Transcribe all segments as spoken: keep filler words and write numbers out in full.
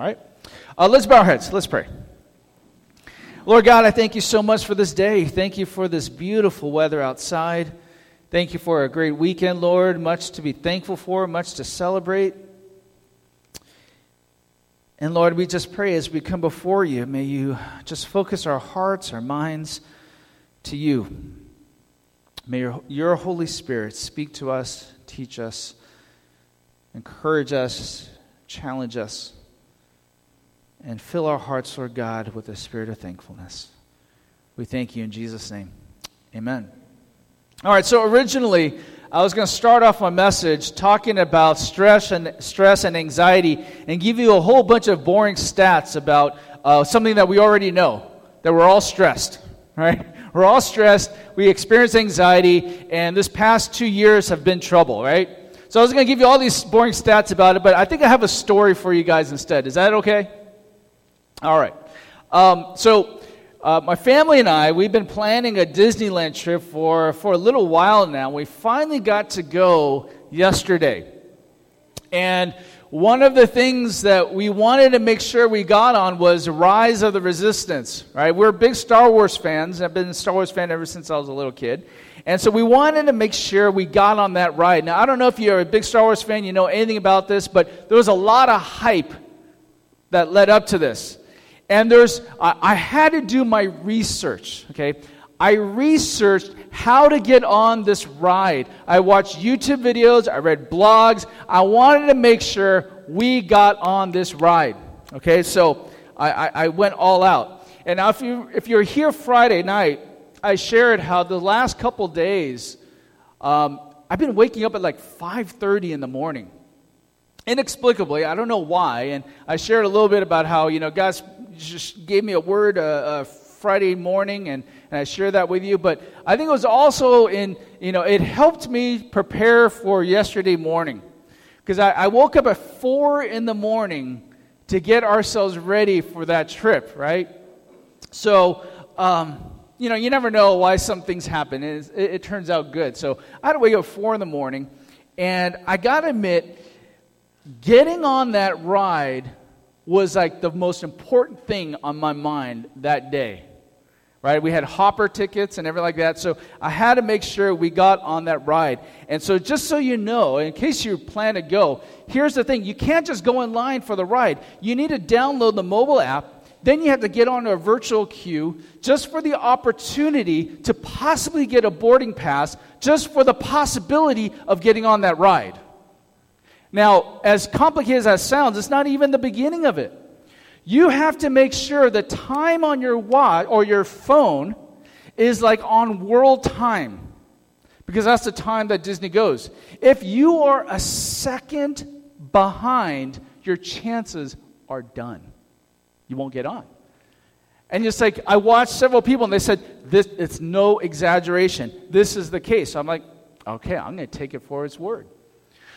All right? Uh, let's bow our heads. Let's pray. Lord God, I thank you so much for this day. Thank you for this beautiful weather outside. Thank you for a great weekend, Lord. Much to be thankful for, much to celebrate. And Lord, we just pray as we come before you, may you just focus our hearts, our minds to you. May your, your Holy Spirit speak to us, teach us, encourage us, challenge us, and fill our hearts, Lord God, with a spirit of thankfulness. We thank you in Jesus' name. Amen. All right, so originally, I was going to start off my message talking about stress and stress and anxiety and give you a whole bunch of boring stats about uh, something that we already know, that we're all stressed, right? We're all stressed, we experience anxiety, and this past two years have been trouble, right? So I was going to give you all these boring stats about it, but I think I have a story for you guys instead. Is that okay? All right. Um, so uh, my family and I, we've been planning a Disneyland trip for, for a little while now. We finally got to go yesterday. And one of the things that we wanted to make sure we got on was Rise of the Resistance, right? We're big Star Wars fans. I've been a Star Wars fan ever since I was a little kid. And so we wanted to make sure we got on that ride. Now, I don't know if you're a big Star Wars fan, you know anything about this, but there was a lot of hype that led up to this. And there's, I had to do my research, okay? I researched how to get on this ride. I watched YouTube videos, I read blogs. I wanted to make sure we got on this ride, okay? So I, I, I went all out. And now if, you, if you're here Friday night, I shared how the last couple days, um, I've been waking up at like five thirty in the morning. Inexplicably, I don't know why, and I shared a little bit about how, you know, God just gave me a word uh, uh, Friday morning, and, and I shared that with you, but I think it was also in, you know, it helped me prepare for yesterday morning, because I, I woke up at four in the morning to get ourselves ready for that trip, right? So, um, you know, you never know why some things happen, and it, it, it turns out good, so I had to wake up at four in the morning, and I got to admit, getting on that ride was like the most important thing on my mind that day, right? We had hopper tickets and everything like that, so I had to make sure we got on that ride. And so just so you know, in case you plan to go, here's the thing. You can't just go in line for the ride. You need to download the mobile app. Then you have to get onto a virtual queue just for the opportunity to possibly get a boarding pass, just for the possibility of getting on that ride. Now, as complicated as that sounds, it's not even the beginning of it. You have to make sure the time on your watch or your phone is like on world time, because that's the time that Disney goes. If you are a second behind, your chances are done. You won't get on. And it's like, I watched several people and they said, this, it's no exaggeration. This is the case. So I'm like, okay, I'm going to take it for its word.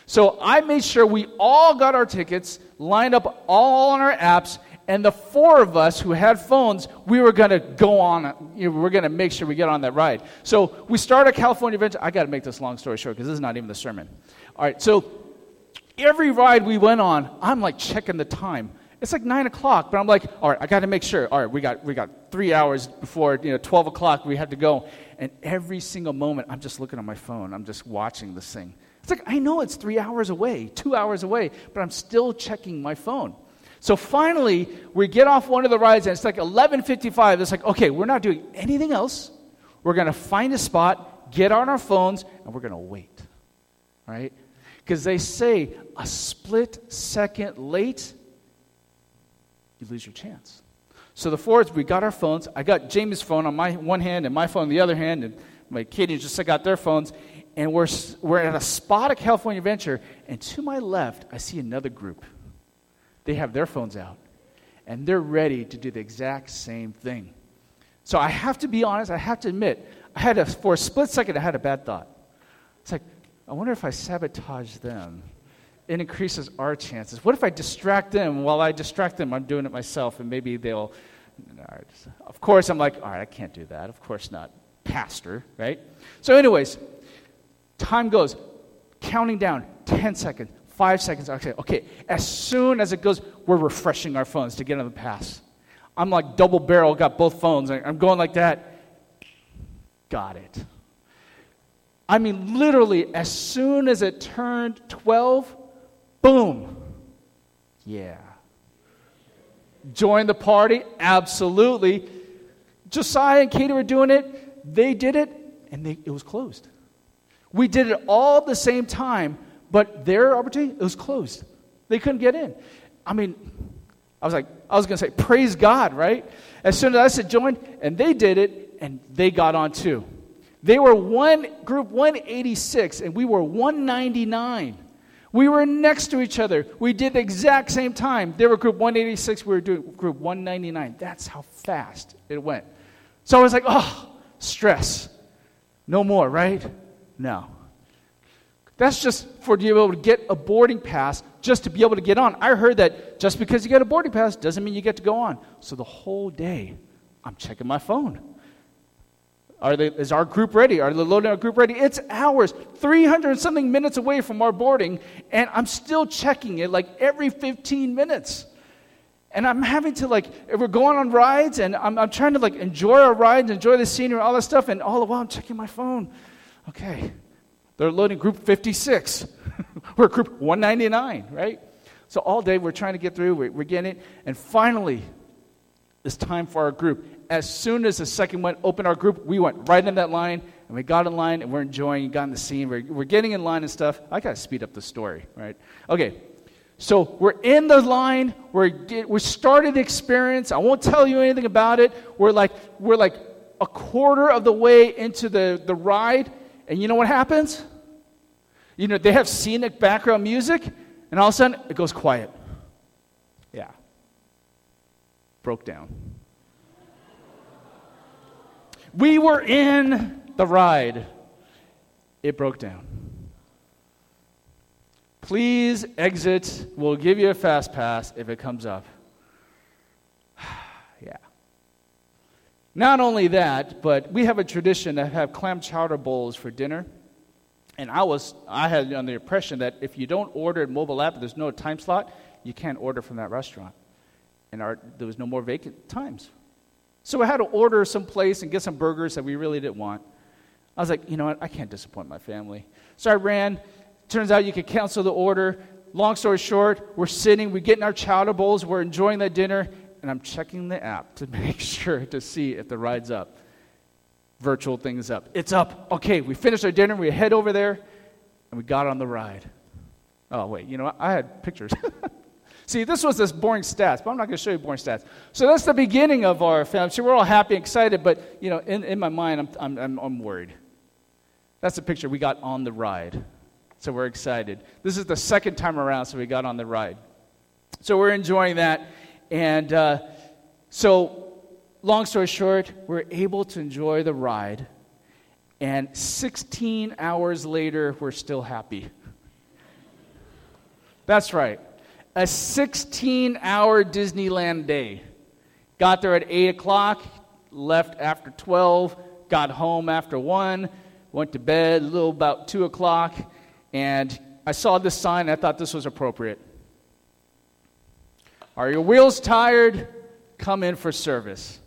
So I made sure we all got our tickets, lined up all on our apps, and the four of us who had phones, we were going to go on, you know, we're going to make sure we get on that ride. So we start a California Adventure. I got to make this long story short because this is not even the sermon. All right, so every ride we went on, I'm like checking the time. It's like nine o'clock, but I'm like, all right, I got to make sure. All right, we got we got three hours before, you know, twelve o'clock we had to go. And every single moment, I'm just looking on my phone. I'm just watching this thing. It's like, I know it's three hours away, two hours away, but I'm still checking my phone. So finally, we get off one of the rides, and it's like eleven fifty-five. It's like, okay, we're not doing anything else. We're going to find a spot, get on our phones, and we're going to wait, right? Because they say a split second late, you lose your chance. So the fours, we got our phones. I got James' phone on my one hand and my phone on the other hand, and my kids just got their phones. And we're we're at a spot at California Adventure, and to my left, I see another group. They have their phones out, and they're ready to do the exact same thing. So I have to be honest. I have to admit, I had a, for a split second, I had a bad thought. It's like, I wonder if I sabotage them. It increases our chances. What if I distract them? While I distract them, I'm doing it myself, and maybe they'll, all right. Of course, I'm like, all right, I can't do that. Of course not, pastor, right? So anyways, time goes, counting down, ten seconds, Five seconds. Okay, okay. As soon as it goes, we're refreshing our phones to get on the pass. I'm like double barrel, got both phones. I'm going like that. Got it. I mean, literally, as soon as it turned twelve, boom. Yeah. Join the party? Absolutely. Josiah and Katie were doing it. They did it, and they, it was closed. We did it all at the same time, but their opportunity, it was closed. They couldn't get in. I mean, I was like, I was going to say, praise God, right? As soon as I said join, and they did it, and they got on too. They were one group one eighty-six, and we were one ninety-nine. We were next to each other. We did the exact same time. They were group one eighty-six. We were doing group one ninety-nine. That's how fast it went. So I was like, oh, stress. No more, right? No. That's just for you to be able to get a boarding pass, just to be able to get on. I heard that just because you get a boarding pass doesn't mean you get to go on. So the whole day, I'm checking my phone. Are they, is our group ready? Are the loading our group ready? It's hours, three hundred and something minutes away from our boarding, and I'm still checking it like every fifteen minutes. And I'm having to like, if we're going on rides, and I'm, I'm trying to like enjoy our rides, enjoy the scenery, all that stuff, and all the while I'm checking my phone. Okay, they're loading group fifty-six. We're group one ninety-nine, right? So all day we're trying to get through, we're, we're getting it, and finally, it's time for our group. As soon as the second one opened our group, we went right in that line, and we got in line, and we're enjoying, got in the scene, we're, we're getting in line and stuff. I got to speed up the story, right? Okay, so we're in the line, we're get, we started the experience. I won't tell you anything about it. We're like we're like a quarter of the way into the, the ride, and you know what happens? You know, they have scenic background music, and all of a sudden, it goes quiet. Yeah. Broke down. We were in the ride. It broke down. Please exit. We'll give you a fast pass if it comes up. Yeah. Not only that, but we have a tradition to have clam chowder bowls for dinner. And I was I had on the impression that if you don't order in mobile app, there's no time slot, you can't order from that restaurant. And our, there was no more vacant times. So I had to order someplace and get some burgers that we really didn't want. I was like, you know what? I can't disappoint my family. So I ran. Turns out you could cancel the order. Long story short, we're sitting. We're getting our chowder bowls. We're enjoying that dinner. And I'm checking the app to make sure to see if the ride's up. Virtual thing's up. It's up. Okay, we finished our dinner. We head over there. And we got on the ride. Oh, wait. You know what? I had pictures. See, this was this boring stats, but I'm not going to show you boring stats. So that's the beginning of our family. So we're all happy, excited, but you know, in, in my mind, I'm, I'm I'm I'm worried. That's the picture we got on the ride. So we're excited. This is the second time around, so we got on the ride. So we're enjoying that, and uh, so long story short, we're able to enjoy the ride, and sixteen hours later, we're still happy. That's right. A sixteen-hour Disneyland day. Got there at eight o'clock, left after twelve, got home after one, went to bed a little about two o'clock, and I saw this sign, and I thought this was appropriate. Are your wheels tired? Come in for service.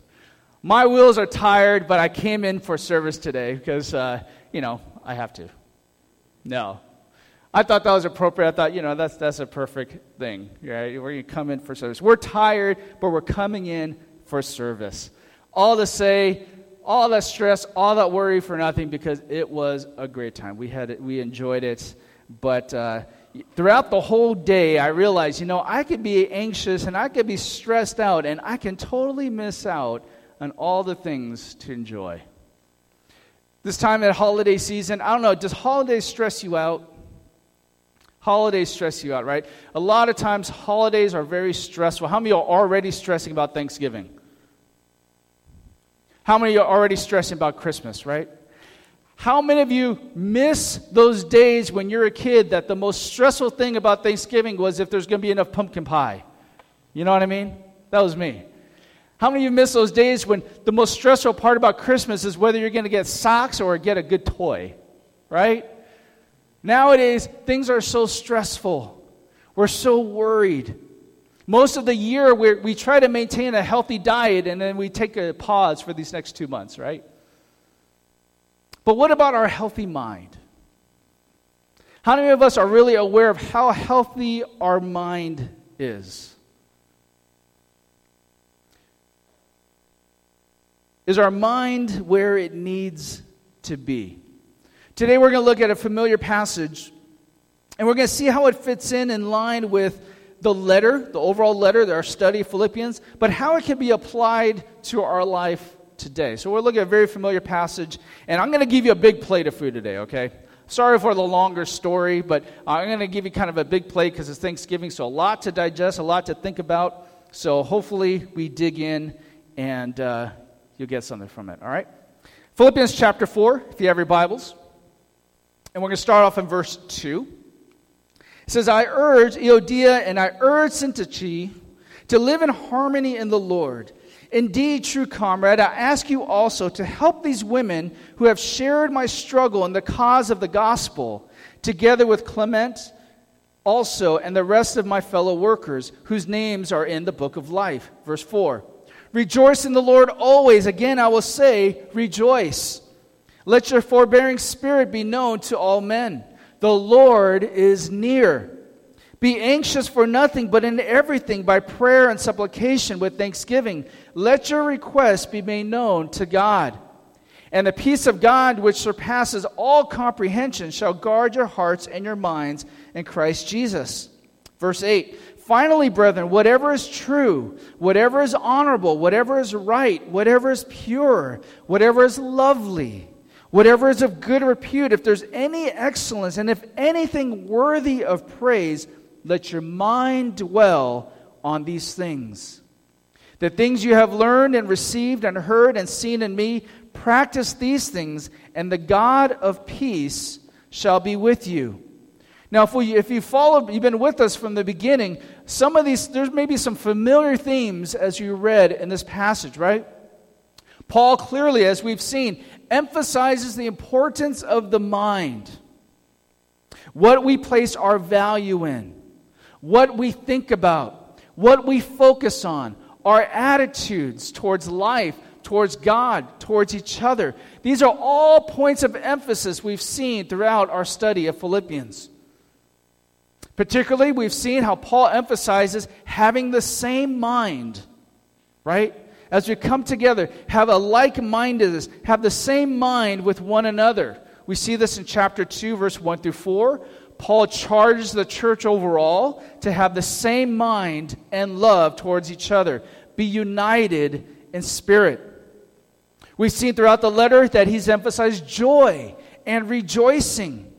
My wheels are tired, but I came in for service today because, uh, you know, I have to. No. I thought that was appropriate. I thought, you know, that's that's a perfect thing, right? We're going to come in for service. We're tired, but we're coming in for service. All to say, all that stress, all that worry for nothing, because it was a great time. We had it, we enjoyed it. But uh, throughout the whole day, I realized, you know, I could be anxious and I could be stressed out, and I can totally miss out on all the things to enjoy. This time at holiday season, I don't know, does holidays stress you out? Holidays stress you out, right? A lot of times, holidays are very stressful. How many are already stressing about Thanksgiving? How many are already stressing about Christmas, right? How many of you miss those days when you're a kid that the most stressful thing about Thanksgiving was if there's going to be enough pumpkin pie? You know what I mean? That was me. How many of you miss those days when the most stressful part about Christmas is whether you're going to get socks or get a good toy, right? Nowadays, things are so stressful. We're so worried. Most of the year, we we try to maintain a healthy diet, and then we take a pause for these next two months, right? But what about our healthy mind? How many of us are really aware of how healthy our mind is? Is our mind where it needs to be? Today we're going to look at a familiar passage, and we're going to see how it fits in in line with the letter, the overall letter, our study of Philippians, but how it can be applied to our life today. So we're looking at a very familiar passage, and I'm going to give you a big plate of food today, okay? Sorry for the longer story, but I'm going to give you kind of a big plate because it's Thanksgiving, so a lot to digest, a lot to think about. So hopefully we dig in and uh, you'll get something from it, all right? Philippians chapter four, if you have your Bibles. And we're going to start off in verse two. It says, I urge Euodia and I urge Syntyche to live in harmony in the Lord. Indeed, true comrade, I ask you also to help these women who have shared my struggle in the cause of the gospel, together with Clement also and the rest of my fellow workers, whose names are in the book of life. Verse four, rejoice in the Lord always. Again, I will say, rejoice. Let your forbearing spirit be known to all men. The Lord is near. Be anxious for nothing, but in everything, by prayer and supplication with thanksgiving, let your requests be made known to God. And the peace of God, which surpasses all comprehension, shall guard your hearts and your minds in Christ Jesus. Verse eight, finally, brethren, whatever is true, whatever is honorable, whatever is right, whatever is pure, whatever is lovely, whatever is of good repute, if there's any excellence, and if anything worthy of praise, let your mind dwell on these things. The things you have learned and received and heard and seen in me, practice these things, and the God of peace shall be with you. Now, if, we, if you follow, you've been with us from the beginning, some of these, there's maybe some familiar themes as you read in this passage, right? Paul clearly, as we've seen, emphasizes the importance of the mind. What we place our value in. What we think about, what we focus on, our attitudes towards life, towards God, towards each other. These are all points of emphasis we've seen throughout our study of Philippians. Particularly, we've seen how Paul emphasizes having the same mind, right? As we come together, have a like-mindedness, have the same mind with one another. We see this in chapter two, verse one through four. Paul charges the church overall to have the same mind and love towards each other. Be united in spirit. We've seen throughout the letter that he's emphasized joy and rejoicing.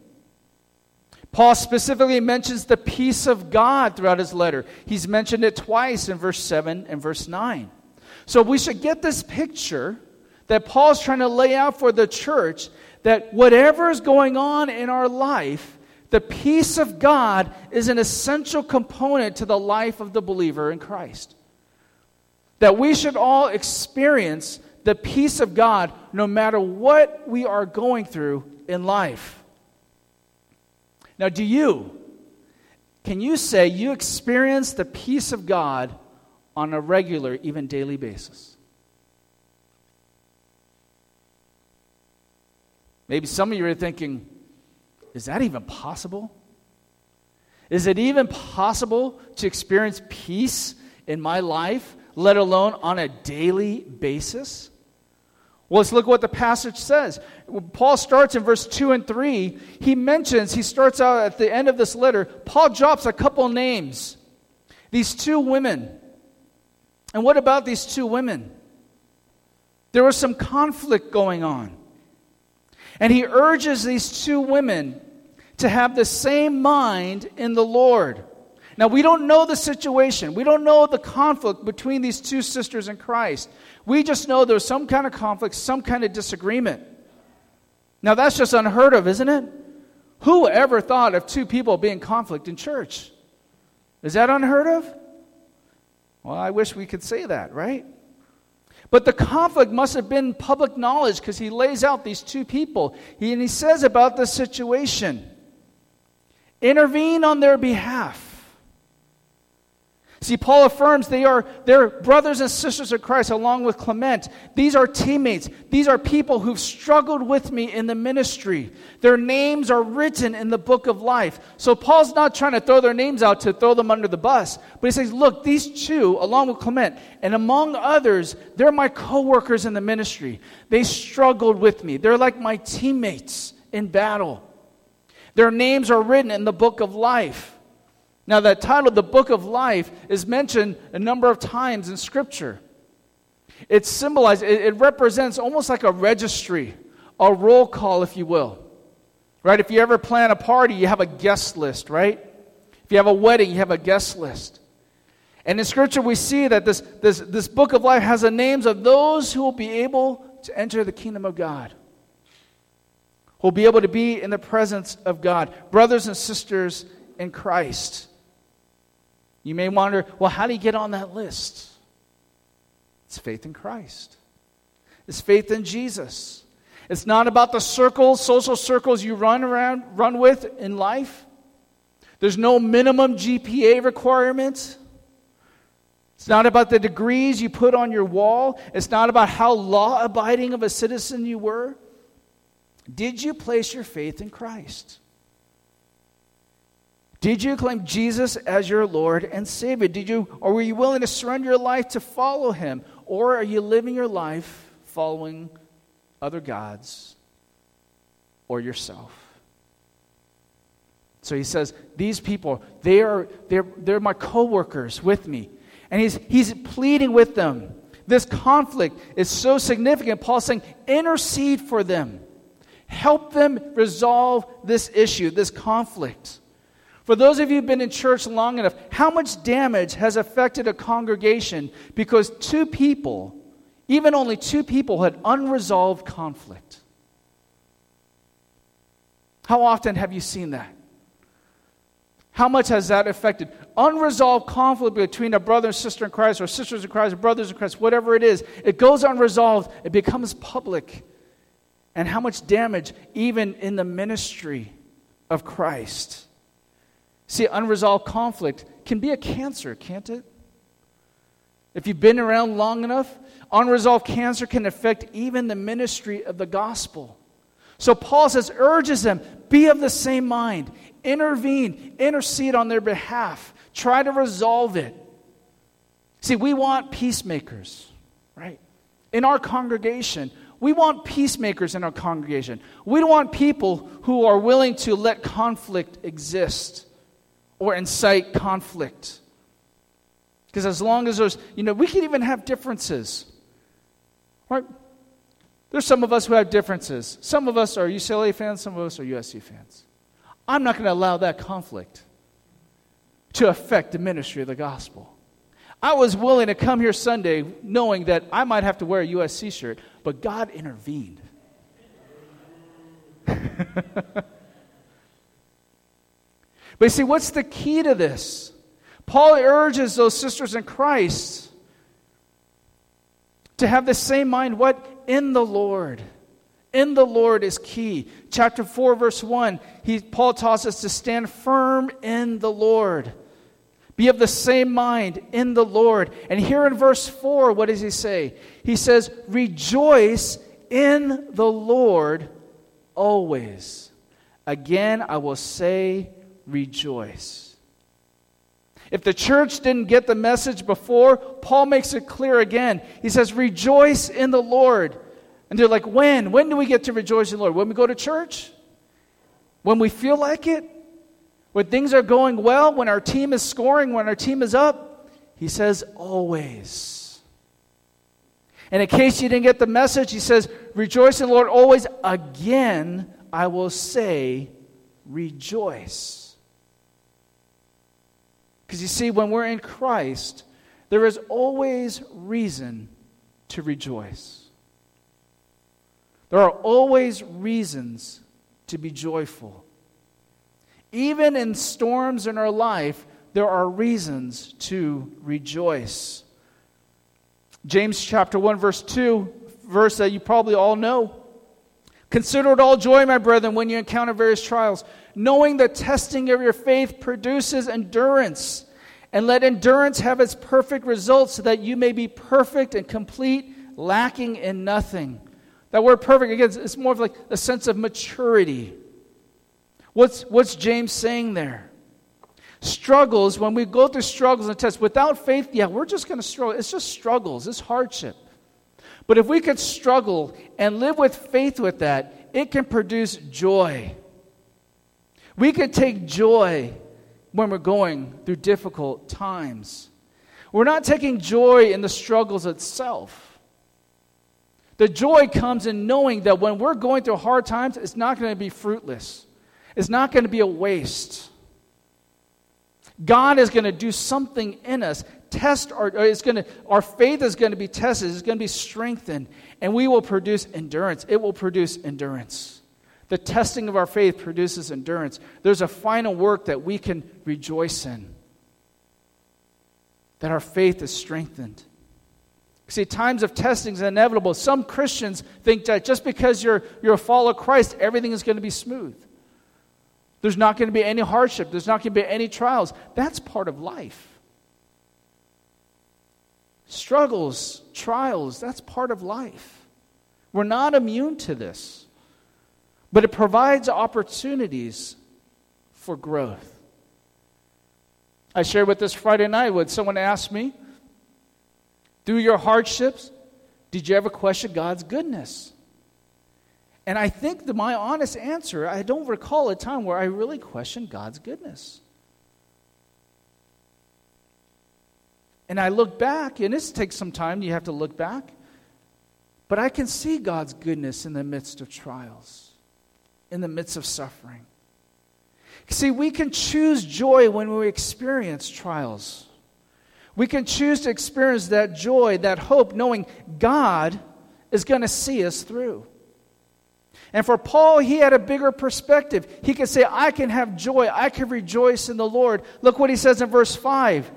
Paul specifically mentions the peace of God throughout his letter. He's mentioned it twice in verse seven and verse nine. So we should get this picture that Paul's trying to lay out for the church, that whatever is going on in our life, the peace of God is an essential component to the life of the believer in Christ. That we should all experience the peace of God no matter what we are going through in life. Now, do you, can you say you experience the peace of God on a regular, even daily basis? Maybe some of you are thinking, is that even possible? Is it even possible to experience peace in my life, let alone on a daily basis? Well, let's look at what the passage says. When Paul starts in verse two and three. He mentions, he starts out at the end of this letter, Paul drops a couple names. These two women. And what about these two women? There was some conflict going on. And he urges these two women to have the same mind in the Lord. Now, we don't know the situation. We don't know the conflict between these two sisters in Christ. We just know there's some kind of conflict, some kind of disagreement. Now, that's just unheard of, isn't it? Who ever thought of two people being in conflict in church? Is that unheard of? Well, I wish we could say that, right? But the conflict must have been public knowledge because he lays out these two people. He, and he says about the situation, intervene on their behalf. See, Paul affirms they are they're brothers and sisters of Christ along with Clement. These are teammates. These are people who've struggled with me in the ministry. Their names are written in the book of life. So Paul's not trying to throw their names out to throw them under the bus. But he says, look, these two, along with Clement, and among others, they're my co-workers in the ministry. They struggled with me. They're like my teammates in battle. Their names are written in the book of life. Now, that title, the book of life, is mentioned a number of times in Scripture. It's symbolized, it, it represents almost like a registry, a roll call, if you will. Right? If you ever plan a party, you have a guest list, right? If you have a wedding, you have a guest list. And in Scripture, we see that this, this, this book of life has the names of those who will be able to enter the kingdom of God, who will be able to be in the presence of God, brothers and sisters in Christ. You may wonder, well, how do you get on that list? It's faith in Christ. It's faith in Jesus. It's not about the circles, social circles you run around, run with in life. There's no minimum G P A requirement. It's not about the degrees you put on your wall. It's not about how law-abiding of a citizen you were. Did you place your faith in Christ? Did you claim Jesus as your Lord and Savior? Did you, or were you willing to surrender your life to follow Him? Or are you living your life following other gods or yourself? So he says, these people, they are they're they're my co-workers with me. And he's he's pleading with them. This conflict is so significant. Paul's saying, intercede for them. Help them resolve this issue, this conflict. For those of you who've been in church long enough, how much damage has affected a congregation because two people, even only two people, had unresolved conflict? How often have you seen that? How much has that affected? Unresolved conflict between a brother and sister in Christ, or sisters in Christ, or brothers in Christ, whatever it is, it goes unresolved, it becomes public. And how much damage, even in the ministry of Christ. See, unresolved conflict can be a cancer, can't it? If you've been around long enough, unresolved cancer can affect even the ministry of the gospel. So Paul says, urges them, be of the same mind. Intervene, intercede on their behalf. Try to resolve it. See, we want peacemakers, right? In our congregation, we want peacemakers in our congregation. We don't want people who are willing to let conflict exist or incite conflict. Because as long as there's, you know, we can even have differences. Right? There's some of us who have differences. Some of us are U C L A fans, some of us are U S C fans. I'm not going to allow that conflict to affect the ministry of the gospel. I was willing to come here Sunday knowing that I might have to wear a U S C shirt, but God intervened. But you see, what's the key to this? Paul urges those sisters in Christ to have the same mind, what? In the Lord. In the Lord is key. Chapter four, verse one, he, Paul tells us to stand firm in the Lord. Be of the same mind in the Lord. And here in verse four, what does he say? He says, rejoice in the Lord always. Again, I will say rejoice. If the church didn't get the message before, Paul makes it clear again. He says, rejoice in the Lord. And they're like, when? When do we get to rejoice in the Lord? When we go to church? When we feel like it? When things are going well? When our team is scoring? When our team is up? He says, always. And in case you didn't get the message, he says, rejoice in the Lord always. Again, I will say, rejoice. Because you see, when we're in Christ, there is always reason to rejoice. There are always reasons to be joyful. Even in storms in our life, there are reasons to rejoice. James chapter one, verse two, verse that you probably all know. Consider it all joy, my brethren, when you encounter various trials, knowing the testing of your faith produces endurance. And let endurance have its perfect result, so that you may be perfect and complete, lacking in nothing. That word perfect, again, it's more of like a sense of maturity. What's, what's James saying there? Struggles, when we go through struggles and tests, without faith, yeah, we're just going to struggle. It's just struggles. It's hardship. But if we could struggle and live with faith with that, it can produce joy. We can take joy when we're going through difficult times. We're not taking joy in the struggles itself. The joy comes in knowing that when we're going through hard times, it's not going to be fruitless. It's not going to be a waste. God is going to do something in us. Test our, it's going to, our faith is going to be tested. It's going to be strengthened. And we will produce endurance. It will produce endurance. The testing of our faith produces endurance. There's a final work that we can rejoice in, that our faith is strengthened. See, times of testing is inevitable. Some Christians think that just because you're, you're a follower of Christ, everything is going to be smooth. There's not going to be any hardship. There's not going to be any trials. That's part of life. Struggles, trials, that's part of life. We're not immune to this. But it provides opportunities for growth. I shared with this Friday night when someone asked me, through your hardships, did you ever question God's goodness? And I think that my honest answer, I don't recall a time where I really questioned God's goodness. And I look back, and this takes some time, you have to look back, but I can see God's goodness in the midst of trials, in the midst of suffering. See, we can choose joy when we experience trials. We can choose to experience that joy, that hope, knowing God is going to see us through. And for Paul, he had a bigger perspective. He could say, I can have joy. I can rejoice in the Lord. Look what he says in verse five.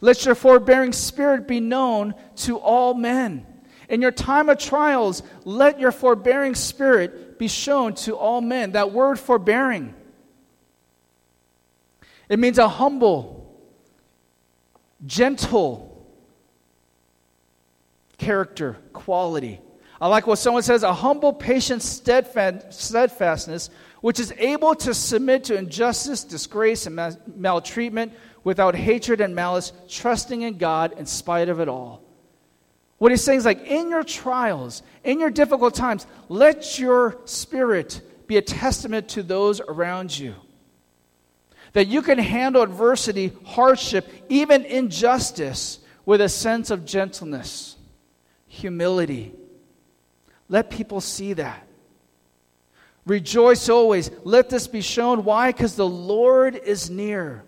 Let your forbearing spirit be known to all men. In your time of trials, let your forbearing spirit be shown to all men. That word forbearing, it means a humble, gentle character, quality. I like what someone says, a humble, patient steadfastness, which is able to submit to injustice, disgrace, and maltreatment without hatred and malice, trusting in God in spite of it all. What he's saying is like, in your trials, in your difficult times, let your spirit be a testament to those around you. That you can handle adversity, hardship, even injustice, with a sense of gentleness, humility. Let people see that. Rejoice always. Let this be shown. Why? Because the Lord is near.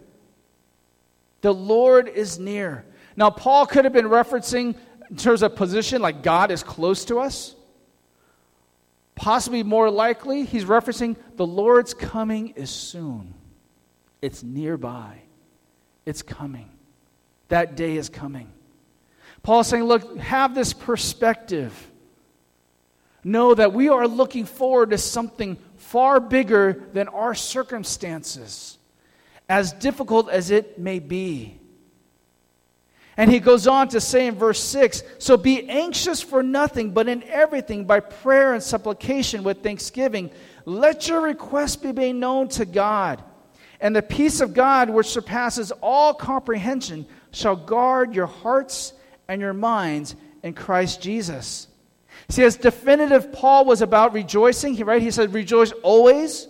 The Lord is near. Now, Paul could have been referencing, in terms of position, like God is close to us. Possibly more likely, he's referencing the Lord's coming is soon. It's nearby. It's coming. That day is coming. Paul's saying, look, have this perspective. Know that we are looking forward to something far bigger than our circumstances, as difficult as it may be. And he goes on to say in verse six, so be anxious for nothing, but in everything by prayer and supplication with thanksgiving, let your requests be made known to God. And the peace of God, which surpasses all comprehension, shall guard your hearts and your minds in Christ Jesus. See, as definitive Paul was about rejoicing, right? He said, rejoice always.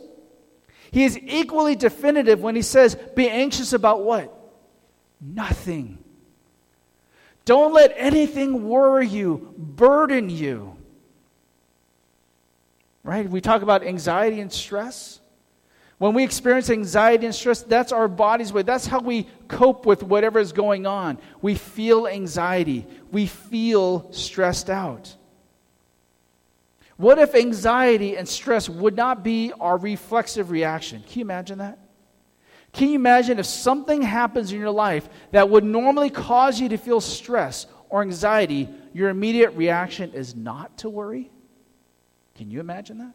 He is equally definitive when he says, be anxious about what? Nothing. Don't let anything worry you, burden you. Right? We talk about anxiety and stress. When we experience anxiety and stress, that's our body's way. That's how we cope with whatever is going on. We feel anxiety. We feel stressed out. What if anxiety and stress would not be our reflexive reaction? Can you imagine that? Can you imagine if something happens in your life that would normally cause you to feel stress or anxiety, your immediate reaction is not to worry? Can you imagine that?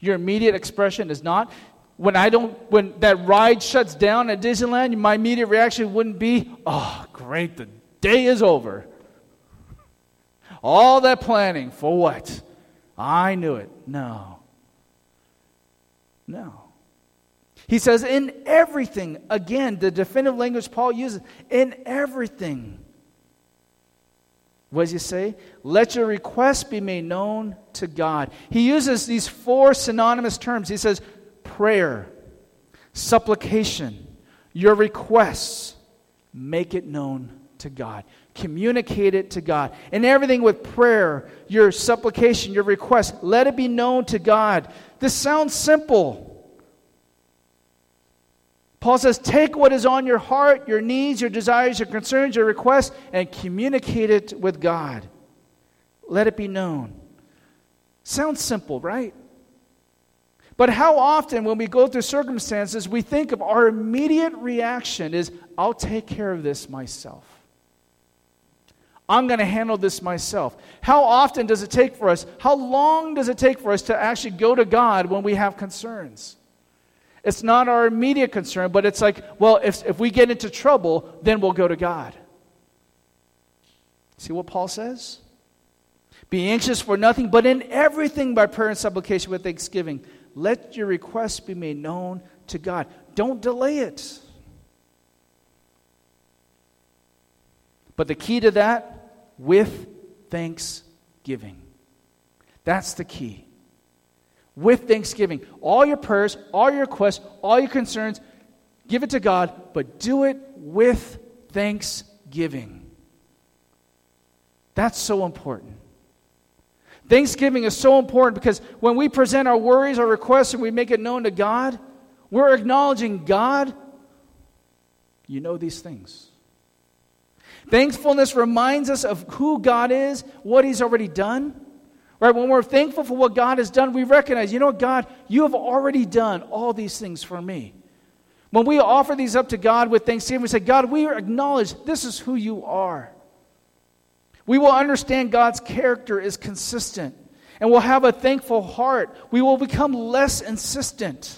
Your immediate expression is not, When I don't, when that ride shuts down at Disneyland, my immediate reaction wouldn't be, "Oh, great, the day is over." All that planning for what? I knew it. No. No. He says, in everything. Again, the definitive language Paul uses, in everything. What does he say? Let your requests be made known to God. He uses these four synonymous terms. He says, prayer, supplication, your requests, make it known to God. Communicate it to God. And everything with prayer, your supplication, your request, let it be known to God. This sounds simple. Paul says, take what is on your heart, your needs, your desires, your concerns, your requests, and communicate it with God. Let it be known. Sounds simple, right? But how often when we go through circumstances, we think of our immediate reaction is, I'll take care of this myself. I'm going to handle this myself. How often does it take for us, how long does it take for us to actually go to God when we have concerns? It's not our immediate concern, but it's like, well, if, if we get into trouble, then we'll go to God. See what Paul says? Be anxious for nothing, but in everything by prayer and supplication with thanksgiving. Let your requests be made known to God. Don't delay it. But the key to that, with thanksgiving. That's the key. With thanksgiving. All your prayers, all your requests, all your concerns, give it to God, but do it with thanksgiving. That's so important. Thanksgiving is so important because when we present our worries, our requests, and we make it known to God, we're acknowledging, God, you know these things. Thankfulness reminds us of who God is, what He's already done. Right? When we're thankful for what God has done, we recognize, you know what, God, you have already done all these things for me. When we offer these up to God with thanksgiving, we say, God, we acknowledge this is who you are. We will understand God's character is consistent, and we'll have a thankful heart. We will become less insistent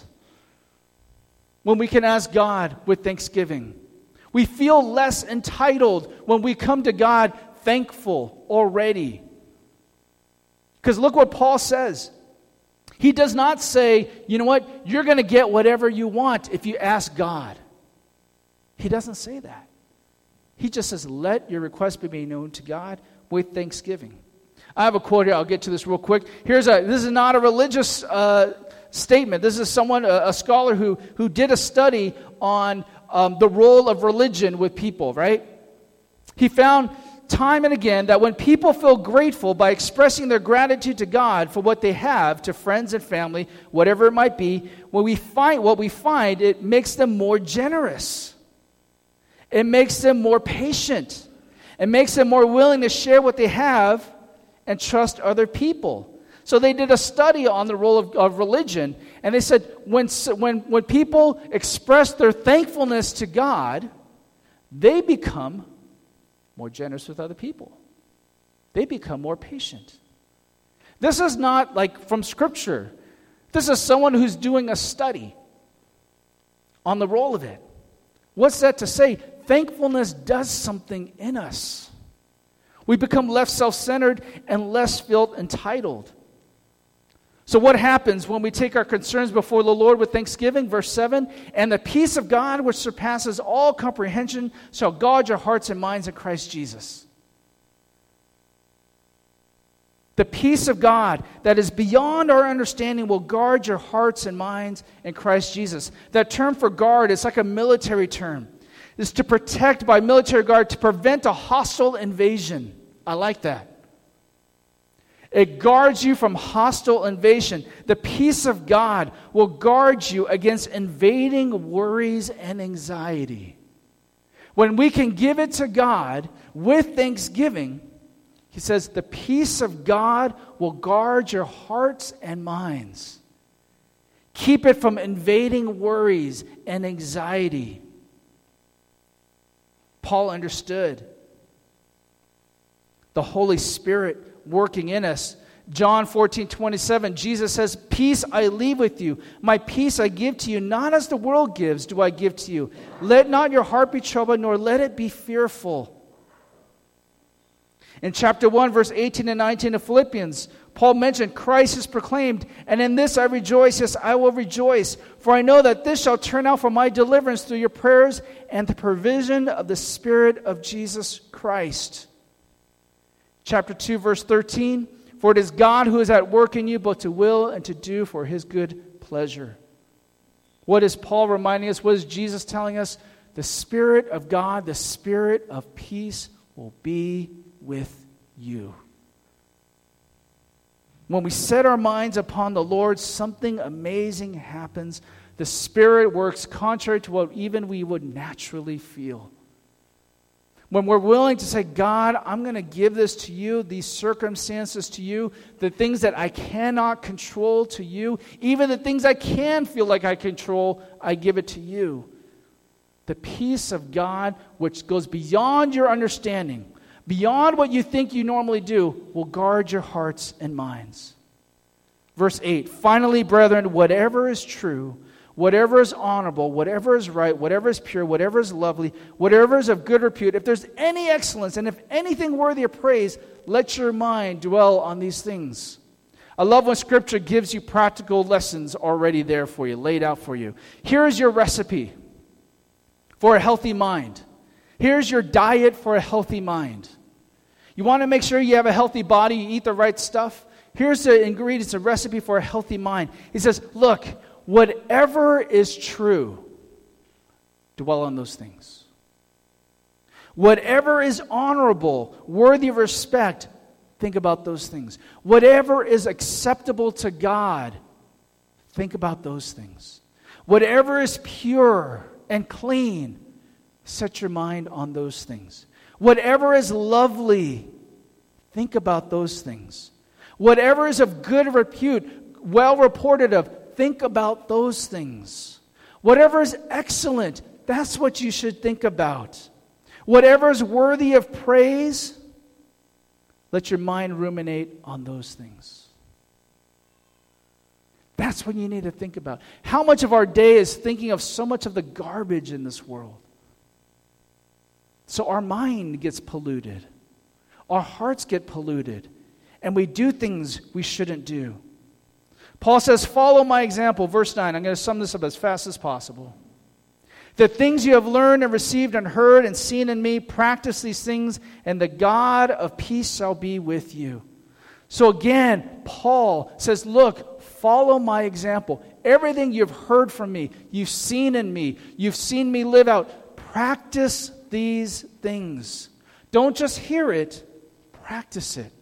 when we can ask God with thanksgiving. We feel less entitled when we come to God thankful already. Because look what Paul says. He does not say, you know what, you're going to get whatever you want if you ask God. He doesn't say that. He just says, let your request be made known to God with thanksgiving. I have a quote here. I'll get to this real quick. Here's a. This is not a religious uh, statement. This is someone, a, a scholar who, who did a study on um, the role of religion with people, right? He found time and again that when people feel grateful by expressing their gratitude to God for what they have, to friends and family, whatever it might be, when we find what we find, it makes them more generous. It makes them more patient. It makes them more willing to share what they have and trust other people. So they did a study on the role of, of religion, and they said when, when, when people express their thankfulness to God, they become more generous with other people. They become more patient. This is not like from Scripture. This is someone who's doing a study on the role of it. What's that to say? Thankfulness does something in us. We become less self-centered and less felt entitled. So what happens when we take our concerns before the Lord with thanksgiving? Verse seven, and the peace of God which surpasses all comprehension shall guard your hearts and minds in Christ Jesus. The peace of God that is beyond our understanding will guard your hearts and minds in Christ Jesus. That term for guard is like a military term. It's to protect by military guard, to prevent a hostile invasion. I like that. It guards you from hostile invasion. The peace of God will guard you against invading worries and anxiety. When we can give it to God with thanksgiving, He says, the peace of God will guard your hearts and minds. Keep it from invading worries and anxiety. Paul understood the Holy Spirit working in us. John fourteen twenty-seven, Jesus says, "Peace I leave with you. My peace I give to you. Not as the world gives do I give to you. Let not your heart be troubled, nor let it be fearful." In chapter one, verse eighteen and nineteen of Philippians, Paul mentioned, "Christ is proclaimed, and in this I rejoice, yes, I will rejoice. For I know that this shall turn out for my deliverance through your prayers and the provision of the Spirit of Jesus Christ." Chapter two, verse thirteen, "For it is God who is at work in you, both to will and to do for his good pleasure." What is Paul reminding us? What is Jesus telling us? The Spirit of God, the Spirit of peace will be with you. When we set our minds upon the Lord, something amazing happens. The Spirit works contrary to what even we would naturally feel. When we're willing to say, "God, I'm going to give this to you, these circumstances to you, the things that I cannot control to you, even the things I can feel like I control, I give it to you." The peace of God, which goes beyond your understanding, beyond what you think you normally do, will guard your hearts and minds. Verse eight, "Finally, brethren, whatever is true, whatever is honorable, whatever is right, whatever is pure, whatever is lovely, whatever is of good repute, if there's any excellence and if anything worthy of praise, let your mind dwell on these things." I love when Scripture gives you practical lessons already there for you, laid out for you. Here is your recipe for a healthy mind. Here's your diet for a healthy mind. You want to make sure you have a healthy body, you eat the right stuff. Here's the ingredients, a recipe for a healthy mind. He says, look, whatever is true, dwell on those things. Whatever is honorable, worthy of respect, think about those things. Whatever is acceptable to God, think about those things. Whatever is pure and clean, set your mind on those things. Whatever is lovely, think about those things. Whatever is of good repute, well reported of, think about those things. Whatever is excellent, that's what you should think about. Whatever is worthy of praise, let your mind ruminate on those things. That's what you need to think about. How much of our day is thinking of so much of the garbage in this world? So our mind gets polluted. Our hearts get polluted. And we do things we shouldn't do. Paul says, follow my example. Verse nine, I'm going to sum this up as fast as possible. The things you have learned and received and heard and seen in me, practice these things, and the God of peace shall be with you. So again, Paul says, look, follow my example. Everything you've heard from me, you've seen in me, you've seen me live out, practice these things. Don't just hear it, practice it.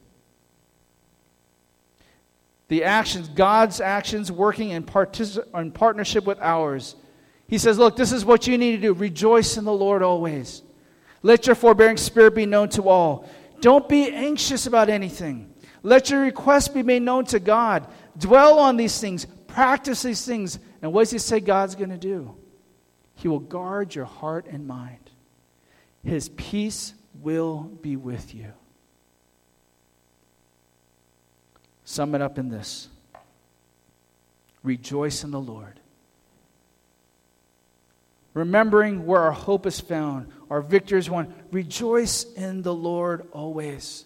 The actions, God's actions working in, partic- in partnership with ours. He says, look, this is what you need to do. Rejoice in the Lord always. Let your forbearing spirit be known to all. Don't be anxious about anything. Let your requests be made known to God. Dwell on these things. Practice these things. And what does he say God's going to do? He will guard your heart and mind. His peace will be with you. Sum it up in this. Rejoice in the Lord. Remembering where our hope is found, our victory is won. Rejoice in the Lord always.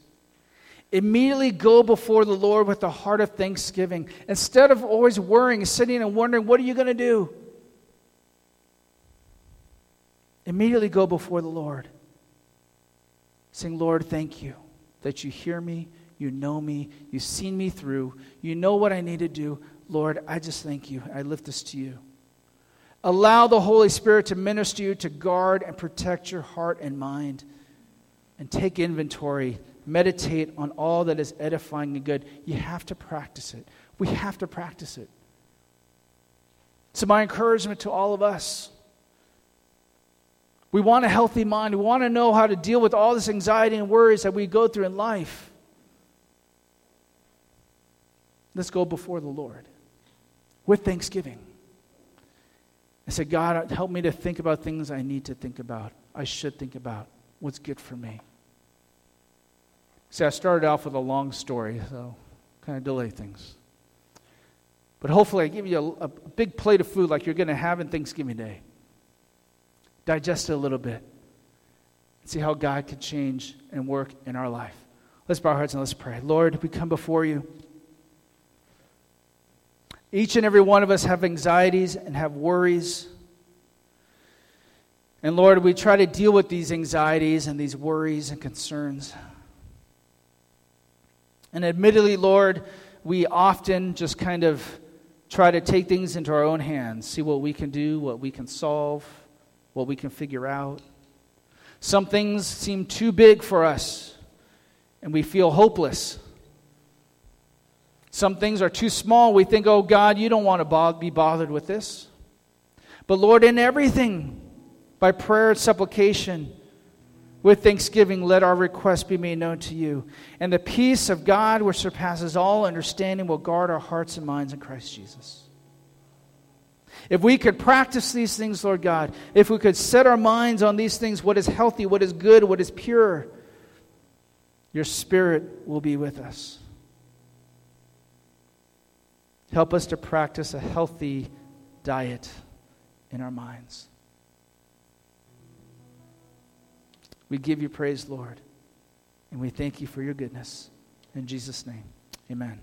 Immediately go before the Lord with a heart of thanksgiving. Instead of always worrying, sitting and wondering, what are you going to do? Immediately go before the Lord, saying, Lord, thank you that you hear me, you know me, you've seen me through, you know what I need to do. Lord, I just thank you. I lift this to you. Allow the Holy Spirit to minister to you, to guard and protect your heart and mind, and take inventory, meditate on all that is edifying and good. You have to practice it. We have to practice it. So my encouragement to all of us, we want a healthy mind. We want to know how to deal with all this anxiety and worries that we go through in life. Let's go before the Lord with thanksgiving. I say, God, help me to think about things I need to think about, I should think about, what's good for me. See, I started off with a long story, so kind of delay things. But hopefully I give you a, a big plate of food like you're going to have in Thanksgiving Day. Digest it a little bit. And see how God can change and work in our life. Let's bow our hearts and let's pray. Lord, we come before you. Each and every one of us have anxieties and have worries. And Lord, we try to deal with these anxieties and these worries and concerns. And admittedly, Lord, we often just kind of try to take things into our own hands, see what we can do, what we can solve, what we can figure out. Some things seem too big for us, and we feel hopeless. Some things are too small. We think, oh God, you don't want to be bothered with this. But Lord, in everything, by prayer and supplication, with thanksgiving, let our requests be made known to you. And the peace of God, which surpasses all understanding, will guard our hearts and minds in Christ Jesus. If we could practice these things, Lord God, if we could set our minds on these things, what is healthy, what is good, what is pure, your Spirit will be with us. Help us to practice a healthy diet in our minds. We give you praise, Lord, and we thank you for your goodness. In Jesus' name, amen.